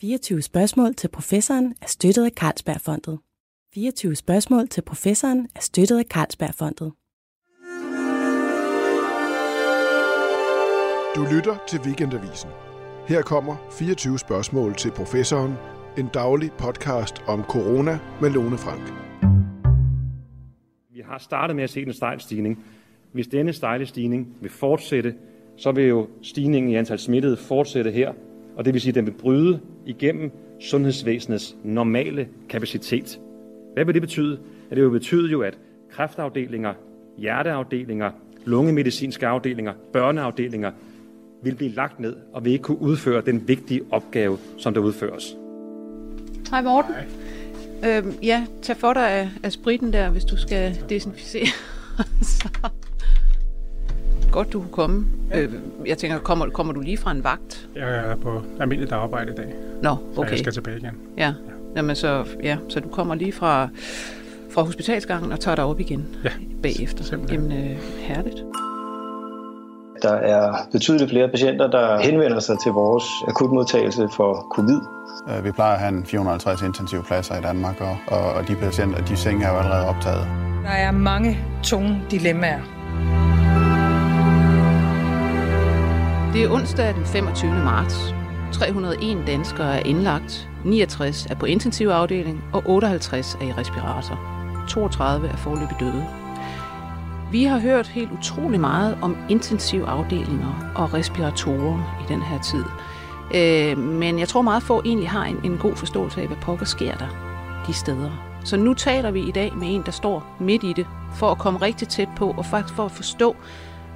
24 spørgsmål til professoren er støttet af Carlsbergfondet. 24 spørgsmål til professoren er støttet af Carlsbergfondet. Du lytter til Weekendavisen. Her kommer 24 spørgsmål til professoren, en daglig podcast om corona med Lone Frank. Vi har startet med at se en stejl stigning. Hvis denne stejle stigning vil fortsætte, så vil jo stigningen i antal smittede fortsætte her. Og det vil sige, at den vil bryde igennem sundhedsvæsenets normale kapacitet. Hvad vil det betyde? At det vil betyde jo, at kræftafdelinger, hjerteafdelinger, lungemedicinske afdelinger, børneafdelinger vil blive lagt ned og vil ikke kunne udføre den vigtige opgave, som der udføres. Hej Morten. Hej. Ja, tag for dig af spritten der, hvis du skal desinficere. Så. Godt, du kunne komme. Ja. Jeg tænker, kommer du lige fra en vagt? Jeg er på almindelig dagarbejde i dag. Nå, okay. Så jeg skal tilbage igen. Ja. Jamen, så du kommer lige fra hospitalsgangen og tager dig op igen bagefter. Simpelthen. Jamen, herligt. Der er betydeligt flere patienter, der henvender sig til vores akutmodtagelse for covid. Vi plejer at have 450 intensive pladser i Danmark, og de patienter, de senge er jo allerede optaget. Der er mange tunge dilemmaer. Det er onsdag den 25. marts. 301 danskere er indlagt, 69 er på intensivafdeling og 58 er i respirator. 32 er foreløbig døde. Vi har hørt helt utrolig meget om intensivafdelinger og respiratorer i den her tid. Men jeg tror meget få egentlig har en god forståelse af, hvad pokker sker der de steder. Så nu taler vi i dag med en, der står midt i det, for at komme rigtig tæt på og faktisk for at forstå,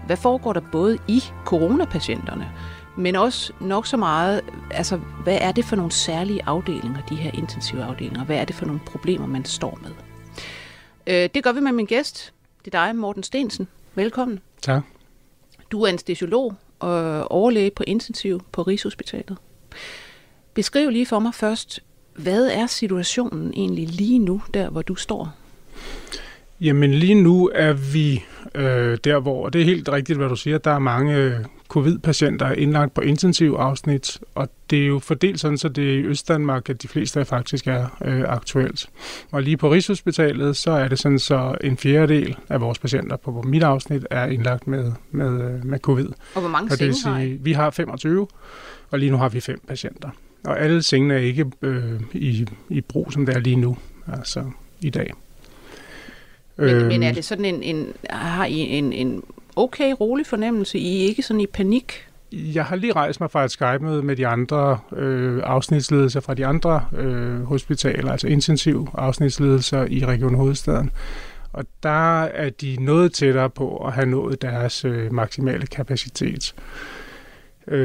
hvad foregår der både i coronapatienterne, men også nok så meget, altså hvad er det for nogle særlige afdelinger, de her intensive afdelinger? Hvad er det for nogle problemer, man står med? Det gør vi med min gæst. Det er dig, Morten Stensen. Velkommen. Tak. Du er anæstesiolog og overlæge på intensiv på Rigshospitalet. Beskriv lige for mig først, hvad er situationen egentlig lige nu, der hvor du står? Jamen lige nu er vi der, hvor det er helt rigtigt, hvad du siger. Der er mange covid-patienter indlagt på intensiv afsnit, og det er jo fordelt sådan, så det er i Østdanmark, at de fleste faktisk er aktuelt. Og lige på Rigshospitalet, så er det sådan, så en fjerdedel af vores patienter på mit afsnit er indlagt med covid. Og hvor mange senge har I? Vi har 25, og lige nu har vi 5 patienter. Og alle sengene er ikke i brug, som det er lige nu, altså i dag. Men er det sådan har I en okay rolig fornemmelse? I er ikke sådan i panik? Jeg har lige rejst mig fra et Skype-møde med de andre afsnitsledelser fra de andre hospitaler, altså intensiv afsnitsledelser i Region Hovedstaden. Og der er de noget tættere på at have nået deres maksimale kapacitet.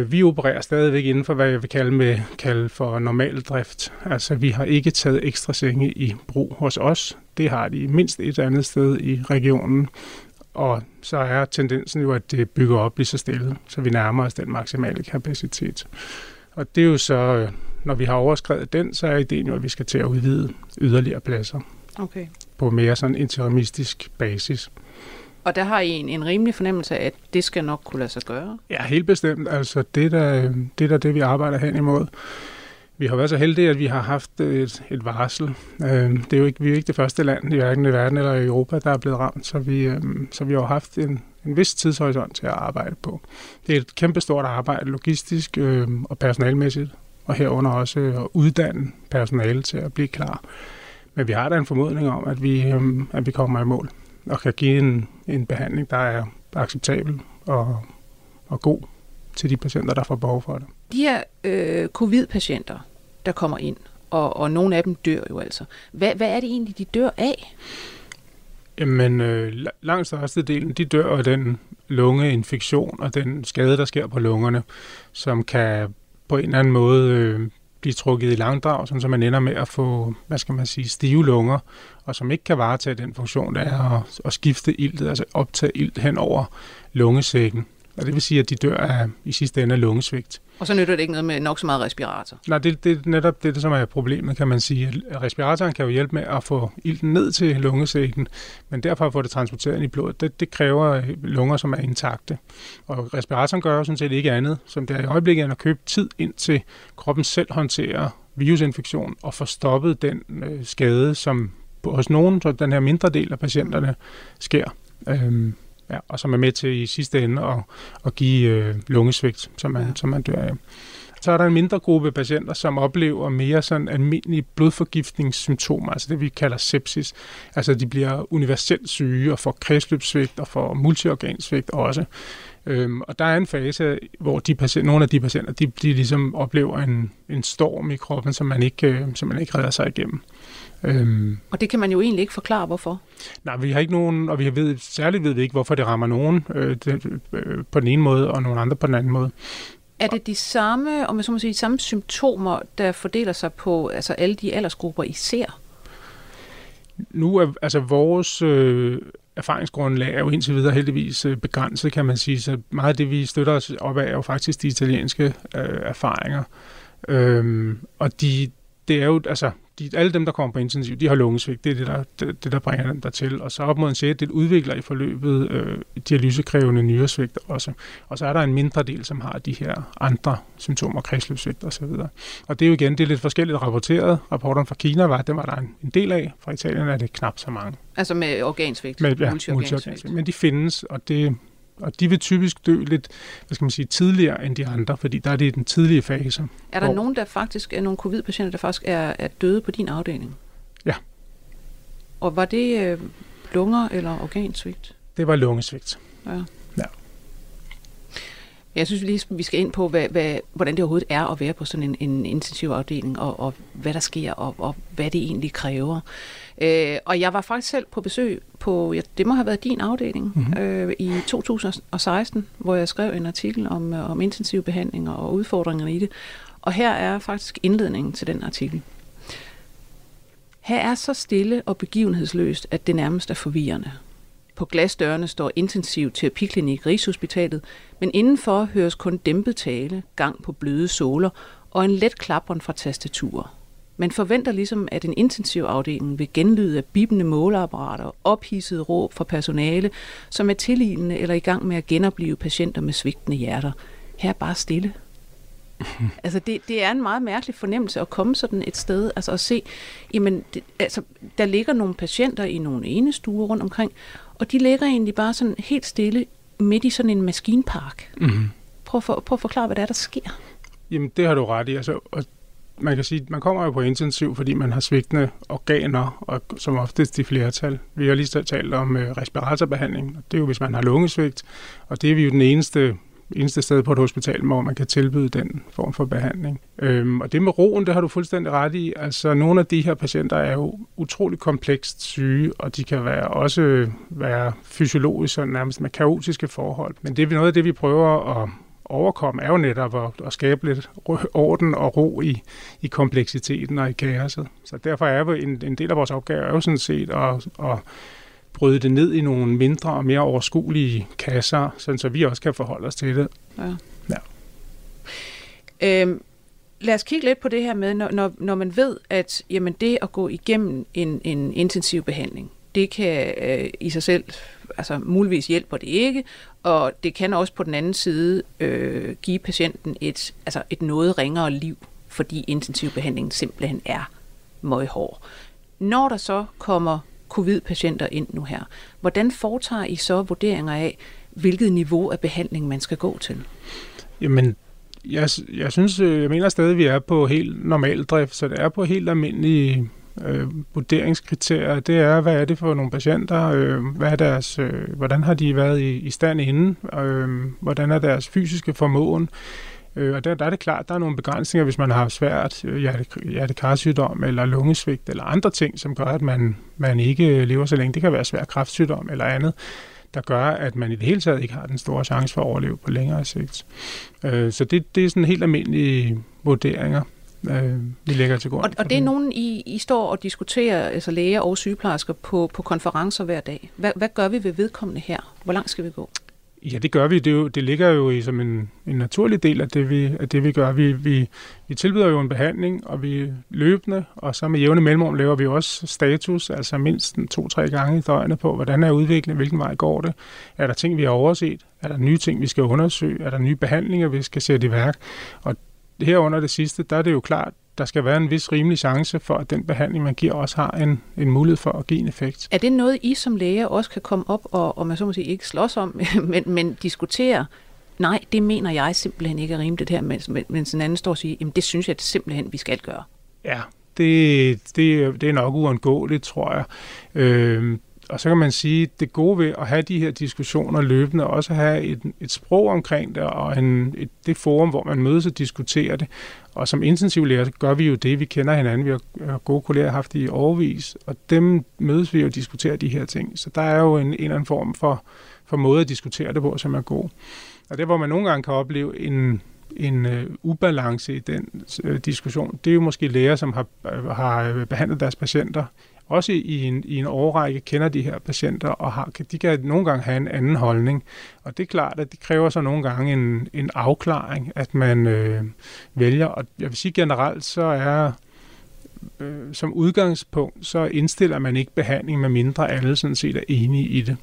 Vi opererer stadigvæk inden for, hvad jeg vil kalde for normal drift. Altså, vi har ikke taget ekstra senge i brug hos os. Det har de mindst et andet sted i regionen. Og så er tendensen jo, at det bygger op lige så stille, så vi nærmer os den maksimale kapacitet. Og det er jo så, når vi har overskrevet den, så er ideen jo, at vi skal til at udvide yderligere pladser. Okay. På mere sådan interimistisk basis. Og der har I en rimelig fornemmelse af, at det skal nok kunne lade sig gøre? Ja, helt bestemt. Altså, det er det, vi arbejder hen imod. Vi har været så heldige, at vi har haft et varsel. Det er jo ikke, vi er jo ikke det første land, hverken i verden eller i Europa, der er blevet ramt, så vi har haft en vis tidshorisont til at arbejde på. Det er et kæmpestort arbejde, logistisk og personalmæssigt, og herunder også at uddanne personale til at blive klar. Men vi har da en formodning om, at vi kommer i mål og kan give en behandling, der er acceptabel og god til de patienter, der får behov for det. De her covid-patienter, der kommer ind, og nogle af dem dør jo altså. Hvad er det egentlig, de dør af? Jamen, langt størstedelen, de dør af den lungeinfektion og den skade, der sker på lungerne, som kan på en eller anden måde blive trukket i langdrag, så man ender med at få, stive lunger, og som ikke kan varetage den funktion, der er at skifte iltet, altså optage ilt hen over lungesækken. Og det vil sige, at de dør af, i sidste ende af lungesvigt. Og så nytter det ikke noget med nok så meget respirator? Nej, det er netop det, som er problemet, kan man sige. Respiratoren kan jo hjælpe med at få ilten ned til lungesækken, men derfra at få det transporteret ind i blodet, det kræver lunger, som er intakte. Og respiratoren gør jo sådan set ikke andet, som det er i øjeblikket, end at købe tid ind til kroppen selv håndterer virusinfektion og får stoppet den skade, som hos nogen, så den her mindre del af patienterne sker. Og som er med til i sidste ende at give lungesvigt, som man dør af. Så er der en mindre gruppe patienter, som oplever mere sådan almindelige blodforgiftningssymptomer, altså det vi kalder sepsis. Altså de bliver universelt syge og får kredsløbssvigt og får multiorgansvigt også. Og der er en fase, hvor nogle af de patienter, de ligesom oplever en storm i kroppen, som man ikke redder sig igennem. Og det kan man jo egentlig ikke forklare, hvorfor. Nej, vi har ikke nogen, og særligt ved vi ikke, hvorfor det rammer nogen på den ene måde, og nogle andre på den anden måde. Er det de samme, om jeg så må sige, samme symptomer, der fordeler sig på altså alle de aldersgrupper, I ser? Nu er altså vores erfaringsgrundlag er jo indtil videre heldigvis begrænset, kan man sige. Så meget af det, vi støtter os op af, er jo faktisk de italienske erfaringer. Og det er jo, altså, alle dem, der kommer på intensiv, de har lungesvigt. Det er det, der bringer dem dertil. Og så op mod en sjældent udvikler i forløbet dialysekrævende nyresvigt også. Og så er der en mindre del, som har de her andre symptomer, kredsløbssvigt osv. Og det er jo igen, det er lidt forskelligt rapporteret. Rapporten fra Kina var, at den var der en del af. Fra Italien er det knap så mange. Altså med organsvigt? Multiorgansvigt. Men de findes, og de vil typisk dø lidt, hvad skal man sige, tidligere end de andre, fordi der er det i den tidlige fase. Er der nogen, der faktisk er nogle covid-patienter, der faktisk er døde på din afdeling? Ja. Og var det lunger eller organsvigt? Det var lungesvigt. Ja. Jeg synes lige, vi skal ind på, hvordan det overhovedet er at være på sådan en intensiv afdeling, og hvad der sker, og hvad det egentlig kræver. Og jeg var faktisk selv på besøg på, det må have været din afdeling, i 2016, hvor jeg skrev en artikel om intensiv behandling og udfordringerne i det. Og her er faktisk indledningen til den artikel. Her er så stille og begivenhedsløst, at det nærmest er forvirrende. På glasdørene står intensiv terapiklinik Rigshospitalet, men indenfor høres kun dæmpet tale, gang på bløde såler og en let klapren fra tastaturer. Man forventer ligesom, at en intensiv afdeling vil genlyde af bippende måleapparater og ophidsede råb fra personale, som er tillignende eller i gang med at genopleve patienter med svigtende hjerter. Her er bare stille. Altså det er en meget mærkelig fornemmelse at komme sådan et sted, altså at se, jamen, der ligger nogle patienter i nogle enestuer rundt omkring, og de ligger egentlig bare sådan helt stille midt i sådan en maskinpark. Mm-hmm. Prøv at forklare, hvad der sker. Jamen, det har du ret i. Altså, og man kan sige, at man kommer jo på intensiv, fordi man har svigtende organer, og som oftest i flertal. Vi har lige talt om respiratorbehandling, og det er jo, hvis man har lungesvigt, og det er vi jo den eneste sted på et hospital, hvor man kan tilbyde den form for behandling. Og det med roen, det har du fuldstændig ret i. Altså, nogle af de her patienter er jo utroligt komplekst syge, og de kan være fysiologisk og nærmest med kaotiske forhold. Men det er noget af det, vi prøver at overkomme, er jo netop at skabe lidt orden og ro i kompleksiteten og i kaoset. Så derfor er jo en del af vores opgave er jo sådan set at bryde det ned i nogle mindre og mere overskuelige kasser, sådan så vi også kan forholde os til det. Ja. Lad os kigge lidt på det her med, når man ved, at jamen, det at gå igennem en intensiv behandling, det kan i sig selv, altså muligvis hjælper det ikke, og det kan også på den anden side give patienten et noget ringere liv, fordi intensiv behandling simpelthen er møghård. Når der så kommer covid-patienter ind nu her. Hvordan foretager I så vurderinger af, hvilket niveau af behandling man skal gå til? Jamen, jeg mener stadig, at vi er på helt normal drift, så det er på helt almindelige vurderingskriterier. Det er, hvad er det for nogle patienter? Hvad er deres, hvordan har de været i stand inden? Hvordan er deres fysiske formåen? Og der er det klart, at der er nogle begrænsninger, hvis man har svært hjertekarsygdom eller lungesvigt eller andre ting, som gør, at man ikke lever så længe. Det kan være svær kræftsygdom eller andet, der gør, at man i det hele taget ikke har den store chance for at overleve på længere sigt. Så det er sådan helt almindelige vurderinger, vi lægger til grund. Og det er nogen, I står og diskuterer, altså læger og sygeplejersker, på konferencer hver dag. Hvad gør vi ved vedkommende her? Hvor langt skal vi gå? Ja, det gør vi. Det ligger jo i som en naturlig del af det, vi gør. Vi tilbyder jo en behandling, og vi løbende, og så med jævne mellemrum laver vi også status, altså mindst 2-3 gange i døgnet på, hvordan er udviklingen, hvilken vej går det, er der ting, vi har overset, er der nye ting, vi skal undersøge, er der nye behandlinger, vi skal sætte i værk. Og herunder det sidste, der er det jo klart, der skal være en vis rimelig chance for, at den behandling, man giver, også har en mulighed for at give en effekt. Er det noget, I som læger også kan komme op og man så må sige, ikke slås om, men diskutere? Nej, det mener jeg simpelthen ikke er rimeligt det her, mens en anden står og siger, jamen det synes jeg det simpelthen, vi skal gøre. Ja, det er nok uundgåeligt, tror jeg. Og så kan man sige, at det gode ved at have de her diskussioner løbende, og også have et sprog omkring det, og det forum, hvor man mødes og diskuterer det. Og som intensivlæger gør vi jo det, vi kender hinanden, vi har gode kolleger haft i årevis, og dem mødes vi og diskuterer de her ting. Så der er jo en eller anden form for måde at diskutere det på, som er god. Og det, hvor man nogle gange kan opleve en ubalance i den diskussion, det er jo måske læger, som har behandlet deres patienter, også i en årrække kender de her patienter, og de kan nogle gange have en anden holdning. Og det er klart, at det kræver så nogle gange en afklaring, at man vælger. Og jeg vil sige generelt, så er som udgangspunkt, så indstiller man ikke behandling, med mindre alle sådan set er enige i det.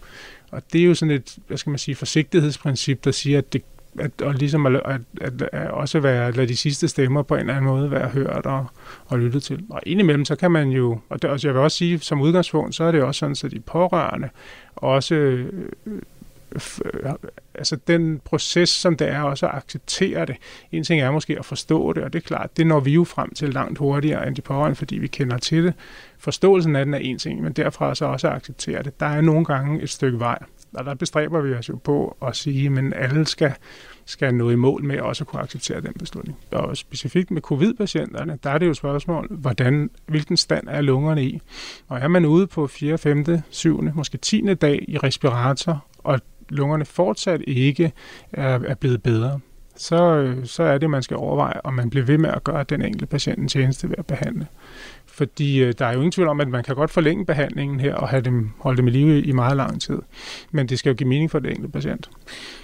Og det er jo sådan et, hvad skal man sige, forsigtighedsprincip, der siger, at det og ligesom at også lade de sidste stemmer på en eller anden måde være hørt og lyttet til. Og indimellem så kan man jo, og jeg vil også sige, som udgangspunkt, så er det også sådan, så de pårørende også, altså den proces, som det er, også at acceptere det. En ting er måske at forstå det, og det er klart, det når vi jo frem til langt hurtigere end de pårørende, fordi vi kender til det. Forståelsen af den er en ting, men derfra så også at acceptere det. Der er nogle gange et stykke vej. Og der bestræber vi os jo på at sige, at alle skal nå i mål med at også kunne acceptere den beslutning. Og specifikt med covid-patienterne, der er det jo et spørgsmål, hvilken stand er lungerne i? Og er man ude på 4., 5., 7., måske 10. dag i respirator, og lungerne fortsat ikke er blevet bedre, så er det, man skal overveje, om man bliver ved med at gøre den enkelte patienten tjeneste ved at behandle. Fordi der er jo ingen tvivl om, at man kan godt forlænge behandlingen her og holde dem i live i meget lang tid. Men det skal jo give mening for den enkelte patient.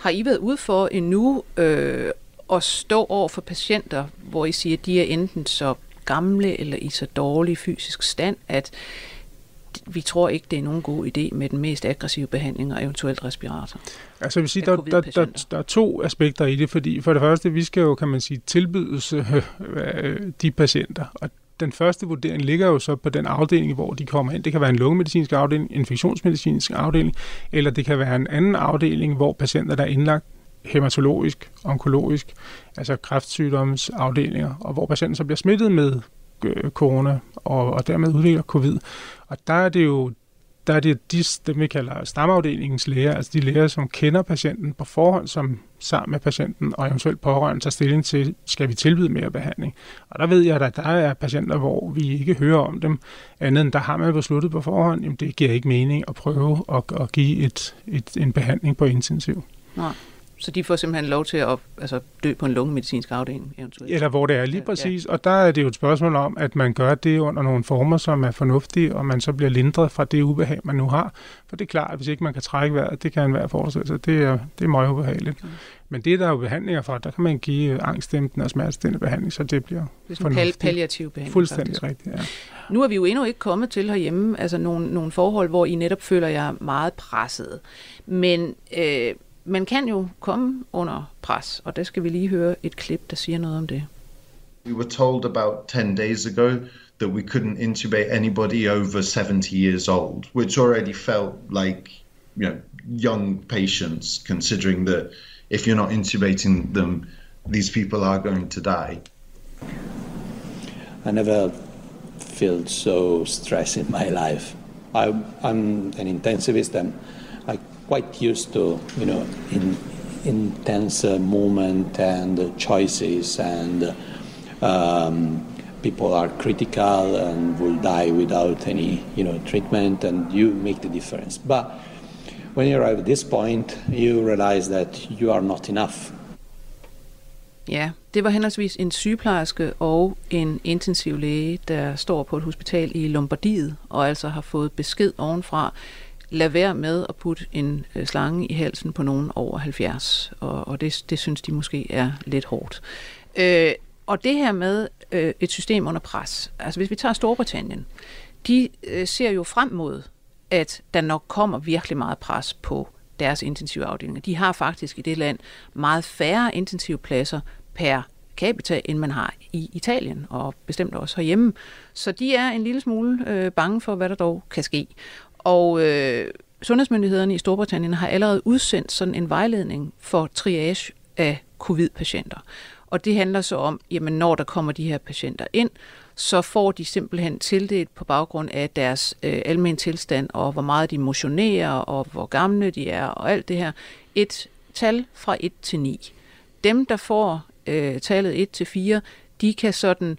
Har I været ude for endnu at stå over for patienter, hvor I siger, at de er enten så gamle eller i så dårlig fysisk stand, at vi tror ikke, det er nogen god idé med den mest aggressive behandling og eventuelt respirator? Altså jeg vil sige, der er to aspekter i det, fordi for det første, vi skal jo, kan man sige, tilbydes de patienter, og den første vurdering ligger jo så på den afdeling, hvor de kommer ind. Det kan være en lungemedicinsk afdeling, infektionsmedicinsk afdeling, eller det kan være en anden afdeling, hvor patienter, der er indlagt hæmatologisk, onkologisk, altså kræftsygdomsafdelinger, og hvor patienten så bliver smittet med corona og dermed udvikler covid. Og der er det dem, vi kalder stamafdelingens læger, altså de læger, som kender patienten på forhånd, som sammen med patienten og eventuelt pårørende tager stilling til, skal vi tilbyde mere behandling? Og der ved jeg, at der er patienter, hvor vi ikke hører om dem, andet end der har man besluttet på forhånd, jamen det giver ikke mening at prøve at give en behandling på intensiv. Nej. Så de får simpelthen lov til at dø på en lungemedicinsk afdeling eventuelt? Eller hvor det er lige præcis. Ja. Og der er det jo et spørgsmål om, at man gør det under nogle former, som er fornuftige, og man så bliver lindret fra det ubehag, man nu har. For det er klart, at hvis ikke man kan trække vejret, det kan enhver forestille sig. Det er meget ubehageligt. Okay. Men det, der er jo behandlinger for, der kan man give angstdæmpende og smertestillende behandling, så det bliver fornuftigt. Palliativ behandling. Fuldstændig faktisk. Rigtigt, ja. Nu er vi jo endnu ikke kommet til herhjemme, altså nogle forhold, hvor I netop føler jer meget presset. Men man kan jo komme under pres, og der skal vi lige høre et klip, der siger noget om det. We were told about 10 days ago that we couldn't intubate anybody over 70 years old, which already felt like, you know, young patients, considering that if you're not intubating them, these people are going to die. I never felt so stressed in my life. I'm an intensivist and I quite used to, you know, intense movement and choices, and people are critical and will die without any, you know, treatment, and you make the difference. But when you arrive at this point, you realize that you are not enough. Ja, det var henholdsvis en sygeplejerske og en intensivlæge, der står på et hospital i Lombardiet og altså har fået besked ovenfra. lad være med at putte en slange i halsen på nogen over 70, og det synes de måske er lidt hårdt. Og det her med et system under pres, altså hvis vi tager Storbritannien, de ser jo frem mod, at der nok kommer virkelig meget pres på deres intensivafdelinger. De har faktisk i det land meget færre intensivpladser per capita, end man har i Italien, og bestemt også herhjemme. Så de er en lille smule bange for, hvad der dog kan ske. Og sundhedsmyndighederne i Storbritannien har allerede udsendt sådan en vejledning for triage af covid-patienter. Og det handler så om, jamen når der kommer de her patienter ind, så får de simpelthen tildelt på baggrund af deres almen tilstand, og hvor meget de motionerer, og hvor gamle de er, og alt det her. Et tal fra 1 til 9. Dem, der får tallet 1 til 4, de kan sådan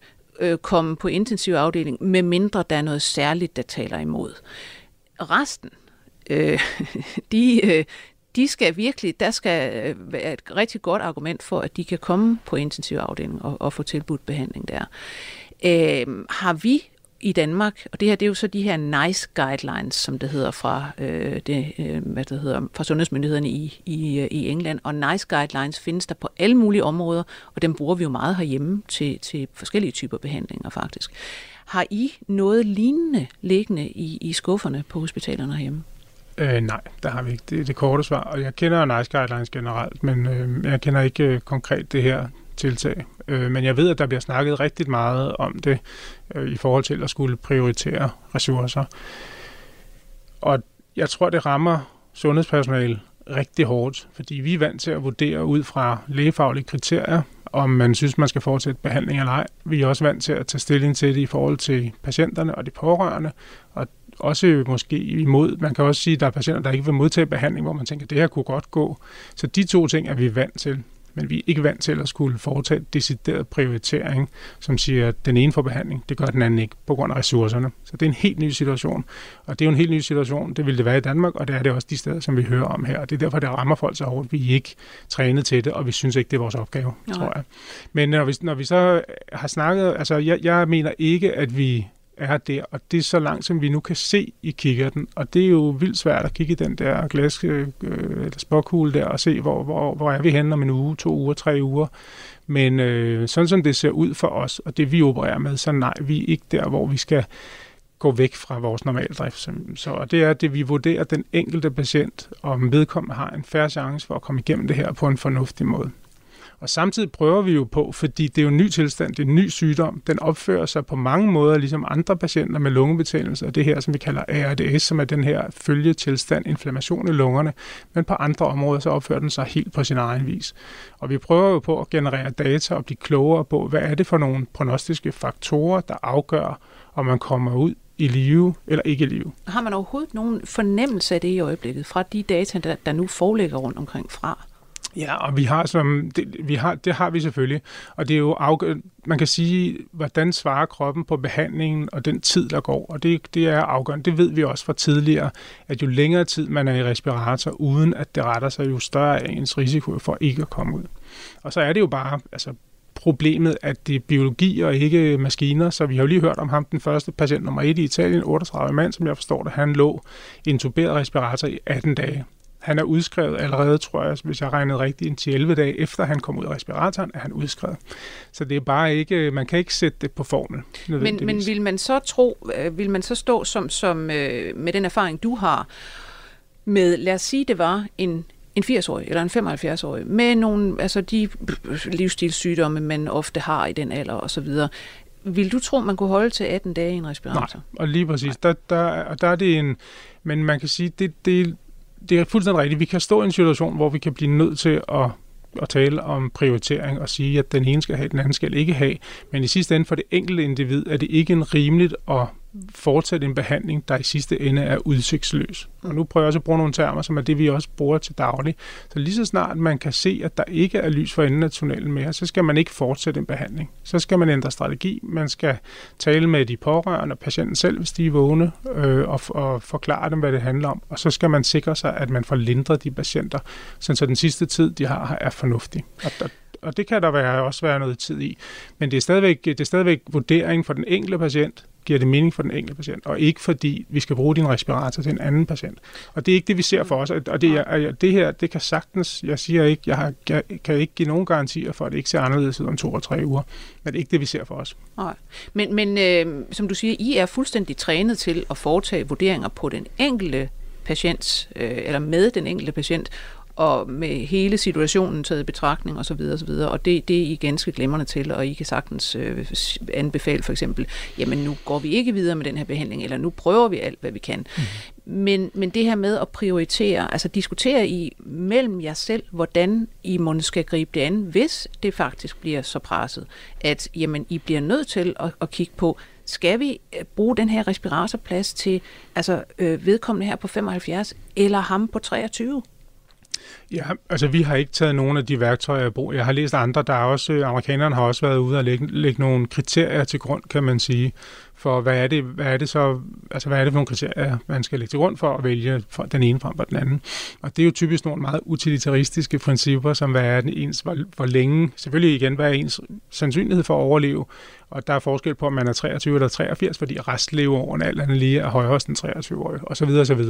komme på intensivafdeling, medmindre der er noget særligt, der taler imod. Resten, de skal virkelig, der skal være et rigtig godt argument for, at de kan komme på intensivafdelingen og få tilbudt behandling der. Har vi i Danmark, og det her det er jo så de her NICE guidelines, som det hedder fra, fra sundhedsmyndighederne i England, og NICE guidelines findes der på alle mulige områder, og dem bruger vi jo meget herhjemme til forskellige typer behandlinger faktisk. Har I noget lignende liggende i skufferne på hospitalerne herhjemme? Nej, der har vi ikke. Det er det korte svar, og jeg kender NICE guidelines generelt, men jeg kender ikke konkret det her tiltag. Men jeg ved, at der bliver snakket rigtig meget om det i forhold til at skulle prioritere ressourcer. Og jeg tror, det rammer sundhedspersonale rigtig hårdt, fordi vi er vant til at vurdere ud fra lægefaglige kriterier, om man synes, man skal fortsætte behandling eller ej. Vi er også vant til at tage stilling til det i forhold til patienterne og de pårørende, og også måske imod. Man kan også sige, at der er patienter, der ikke vil modtage behandling, hvor man tænker, at det her kunne godt gå. Så de to ting er vi vant til. Men vi er ikke vant til at skulle foretage decideret prioritering, som siger, at den ene får behandling, det gør den anden ikke, på grund af ressourcerne. Så det er en helt ny situation. Og det er jo en helt ny situation, det ville det være i Danmark, og det er det også de steder, som vi hører om her. Og det er derfor, det rammer folk så hårdt, vi er ikke trænet til det, og vi synes ikke, det er vores opgave, tror jeg. Men når vi så har snakket, altså jeg mener ikke, at vi er der, og det er så langt, som vi nu kan se i kikkerten, og det er jo vildt svært at kigge i den der glas eller spåkugle der, og se, hvor er vi henne om en uge, 2 uger, 3 uger, men sådan som det ser ud for os, og det vi opererer med, så nej, vi er ikke der, hvor vi skal gå væk fra vores normaldrift. Så det er det, vi vurderer den enkelte patient, om vedkommende har en fair chance for at komme igennem det her på en fornuftig måde. Og samtidig prøver vi jo på, fordi det er jo en ny tilstand, det er en ny sygdom. Den opfører sig på mange måder, ligesom andre patienter med lungebetændelse, og det her, som vi kalder ARDS, som er den her følgetilstand, inflammation i lungerne. Men på andre områder, så opfører den sig helt på sin egen vis. Og vi prøver jo på at generere data og blive klogere på, hvad er det for nogle prognostiske faktorer, der afgør, om man kommer ud i live eller ikke i live. Har man overhovedet nogen fornemmelse af det i øjeblikket, fra de data, der nu foreligger rundt omkring fra? Ja, og det har vi selvfølgelig, og det er jo man kan sige, hvordan svarer kroppen på behandlingen og den tid, der går, og det er afgørende. Det ved vi også fra tidligere, at jo længere tid man er i respirator, uden at det retter sig, jo større er ens risiko for ikke at komme ud. Og så er det jo bare, altså problemet, at det er biologi og ikke maskiner, så vi har jo lige hørt om ham, den første patient nummer 1 i Italien, 38 mand, som jeg forstår det, han lå intuberet respirator i 18 dage. Han er udskrevet allerede, tror jeg, hvis jeg regnede rigtigt, indtil 11 dage efter han kom ud af respiratoren, er han udskrevet. Så det er bare ikke, man kan ikke sætte det på formel. Men vil man så stå som med den erfaring, du har med, lad os sige, det var en 80-årig eller en 75-årig, med nogle, altså de livsstilssygdomme, man ofte har i den alder osv., vil du tro, man kunne holde til 18 dage i en respirator? Nej, og lige præcis. Der er det en, men man kan sige, det er fuldstændig rigtigt. Vi kan stå i en situation, hvor vi kan blive nødt til at tale om prioritering og sige, at den ene skal have, den anden skal ikke have. Men i sidste ende for det enkelte individ er det ikke en rimeligt at fortsætte en behandling, der i sidste ende er udsigtsløs. Og nu prøver jeg også at bruge nogle termer, som er det, vi også bruger til daglig. Så lige så snart man kan se, at der ikke er lys for enden af tunnelen mere, så skal man ikke fortsætte en behandling. Så skal man ændre strategi. Man skal tale med de pårørende og patienten selv, hvis de er vågne, og forklare dem, hvad det handler om. Og så skal man sikre sig, at man får lindret de patienter, så den sidste tid, de har, er fornuftig. Og det kan der også være noget tid i. Men det er stadigvæk vurdering for den enkelte patient, giver det mening for den enkelte patient, og ikke fordi vi skal bruge din respirator til en anden patient. Og det er ikke det, vi ser for os, og det her, det kan sagtens, jeg kan ikke give nogen garantier for, at det ikke ser anderledes ud om 2 og 3 uger, men det er ikke det, vi ser for os. Nej. Men som du siger, I er fuldstændig trænet til at foretage vurderinger på den enkelte patient, eller med den enkelte patient, og med hele situationen taget i betragtning osv. Og det er I ganske glimrende til, og I kan sagtens anbefale for eksempel, jamen nu går vi ikke videre med den her behandling, eller nu prøver vi alt, hvad vi kan. Mm. Men det her med at prioritere, altså diskutere I mellem jer selv, hvordan I måske skal gribe det an, hvis det faktisk bliver så presset, at jamen, I bliver nødt til at kigge på, skal vi bruge den her respiratorplads til altså, vedkommende her på 75, eller ham på 23? Ja, altså vi har ikke taget nogen af de værktøjer i brug. Jeg har læst andre, der er også, amerikanerne har også været ude og lægge nogle kriterier til grund, kan man sige, for hvad er det for nogle kriterier, man skal lægge til grund for at vælge den ene frem for den anden. Og det er jo typisk nogle meget utilitaristiske principper, som hvad er den ens, hvor længe, selvfølgelig igen, hvad er ens sandsynlighed for at overleve, og der er forskel på, om man er 23 eller 83, fordi restleveårene alt andet lige er højere end 23-årige, osv. osv.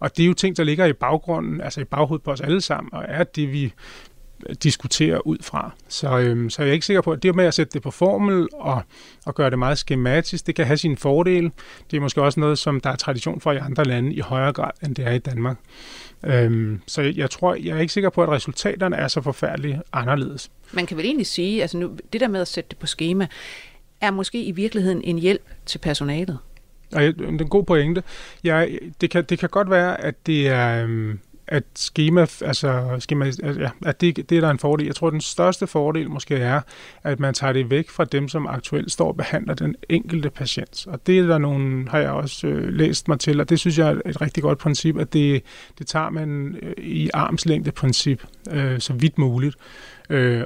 Og det er jo ting, der ligger i baggrunden, altså i baghovedet på os alle sammen, og er det, vi diskuterer ud fra. Så jeg er ikke sikker på, at det med at sætte det på formel og gøre det meget skematisk, det kan have sine fordele. Det er måske også noget, som der er tradition for i andre lande i højere grad, end det er i Danmark. Så jeg er ikke sikker på, at resultaterne er så forfærdeligt anderledes. Man kan vel egentlig sige, altså nu, det der med at sætte det på skema, er måske i virkeligheden en hjælp til personalet? Og det er en god pointe. Det kan godt være, at det er at det er der en fordel. Jeg tror, den største fordel måske er, at man tager det væk fra dem, som aktuelt står og behandler den enkelte patient. Og det er der nogen, har jeg også læst mig til, og det synes jeg er et rigtig godt princip, at det tager man i armslængde princip, så vidt muligt.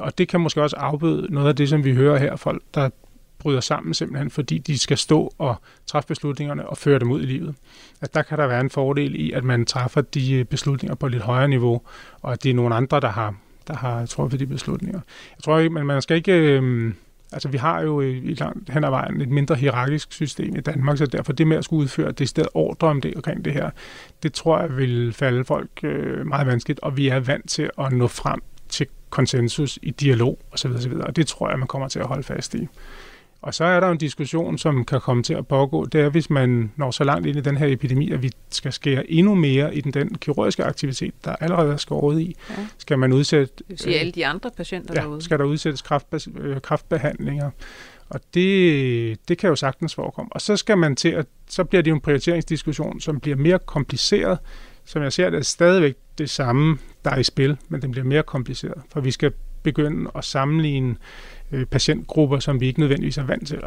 Og det kan måske også afbøde noget af det, som vi hører her, folk, der bryder sammen simpelthen, fordi de skal stå og træffe beslutningerne og føre dem ud i livet. At der kan der være en fordel i, at man træffer de beslutninger på et lidt højere niveau, og at det er nogle andre, der har truffet de beslutninger. Jeg tror ikke, men man skal ikke... altså vi har jo i langt hen ad vejen et mindre hierarkisk system i Danmark, så derfor det med at skulle udføre det sted ordre om det omkring det her, det tror jeg vil falde folk meget vanskeligt, og vi er vant til at nå frem til konsensus i dialog osv. Og det tror jeg, man kommer til at holde fast i. Og så er der en diskussion, som kan komme til at pågå, det er, hvis man når så langt ind i den her epidemi, at vi skal skære endnu mere i den kirurgiske aktivitet, der allerede er skåret i. Ja. Skal man udsætte... Det vil sige alle de andre patienter derude. Skal der udsættes kræftbehandlinger. Og det kan jo sagtens forekomme. Og så skal man til at... Så bliver det jo en prioriteringsdiskussion, som bliver mere kompliceret. Som jeg ser, det er stadigvæk det samme, der er i spil, men den bliver mere kompliceret. For vi skal begynde at sammenligne patientgrupper, som vi ikke nødvendigvis er vant til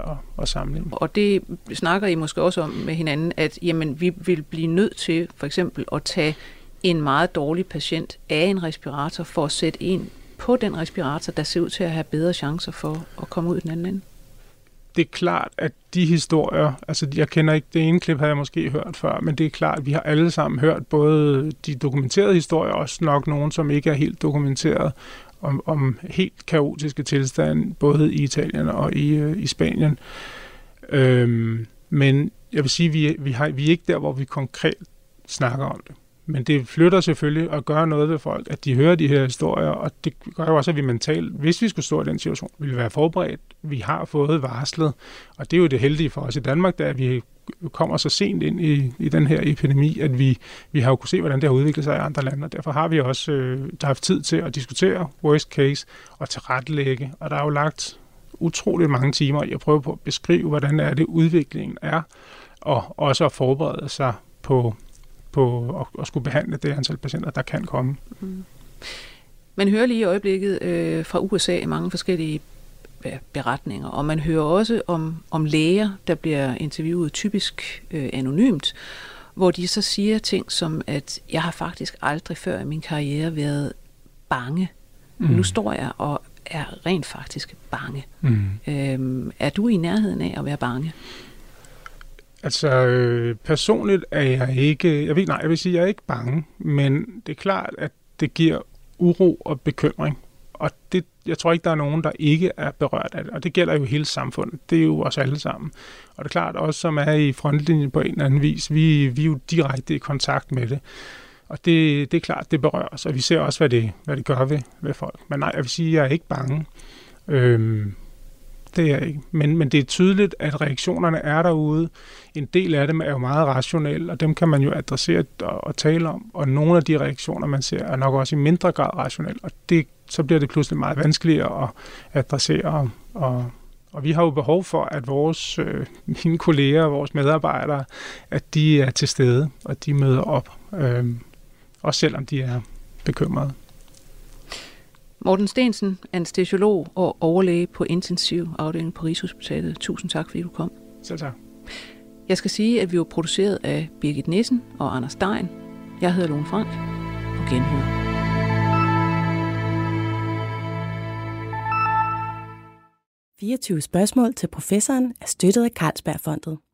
at sammenligne. Og det snakker I måske også om med hinanden, at jamen, vi vil blive nødt til for eksempel at tage en meget dårlig patient af en respirator for at sætte en på den respirator, der ser ud til at have bedre chancer for at komme ud i den anden ende. Det er klart, at de historier, altså jeg kender ikke, det ene klip havde jeg måske hørt før, men det er klart, at vi har alle sammen hørt både de dokumenterede historier, også nok nogen, som ikke er helt dokumenteret, om helt kaotiske tilstande, både i Italien og i Spanien. Men jeg vil sige, vi er ikke der, hvor vi konkret snakker om det. Men det flytter selvfølgelig at gøre noget ved folk, at de hører de her historier, og det gør jo også, at vi mentalt, hvis vi skulle stå i den situation, ville være forberedt. Vi har fået varslet, og det er jo det heldige for os i Danmark, da vi kommer så sent ind i den her epidemi, at vi har jo kunnet se, hvordan det har udviklet sig i andre lande, og derfor har vi også haft tid til at diskutere worst case og tilrettelægge, og der er jo lagt utroligt mange timer i at prøve på at beskrive, hvordan er det udviklingen er, og også at forberede sig på at skulle behandle det antal patienter, der kan komme. Mm. Man hører lige i øjeblikket fra USA mange forskellige beretninger, og man hører også om læger, der bliver interviewet typisk anonymt, hvor de så siger ting som, at jeg har faktisk aldrig før i min karriere været bange. Mm. Nu står jeg og er rent faktisk bange. Mm. Er du i nærheden af at være bange? Altså personligt er jeg ikke... Jeg vil sige, at jeg er ikke bange, men det er klart, at det giver uro og bekymring. Og det, jeg tror ikke, der er nogen, der ikke er berørt af det. Og det gælder jo hele samfundet. Det er jo os alle sammen. Og det er klart, os som er i frontlinjen på en eller anden vis, vi er jo direkte i kontakt med det. Og det er klart, det berører os. Og vi ser også, hvad det gør ved folk. Men nej, jeg vil sige, at jeg er ikke bange. Det er ikke. Men det er tydeligt, at reaktionerne er derude. En del af dem er jo meget rationelle, og dem kan man jo adressere og tale om. Og nogle af de reaktioner, man ser, er nok også i mindre grad rationelle. Og så bliver det pludselig meget vanskeligere at adressere. Og vi har jo behov for, at mine kolleger og vores medarbejdere, at de er til stede, og de møder op. Også selvom de er bekymrede. Morten Stensen, anæstesiolog og overlæge på intensivafdelingen på Rigshospitalet. Tusind tak, fordi du kom. Selv tak. Jeg skal sige, at vi er produceret af Birgit Nissen og Anders Stein. Jeg hedder Lone Frank. På genhør. "24 spørgsmål til professoren" er støttet af Carlsbergfondet.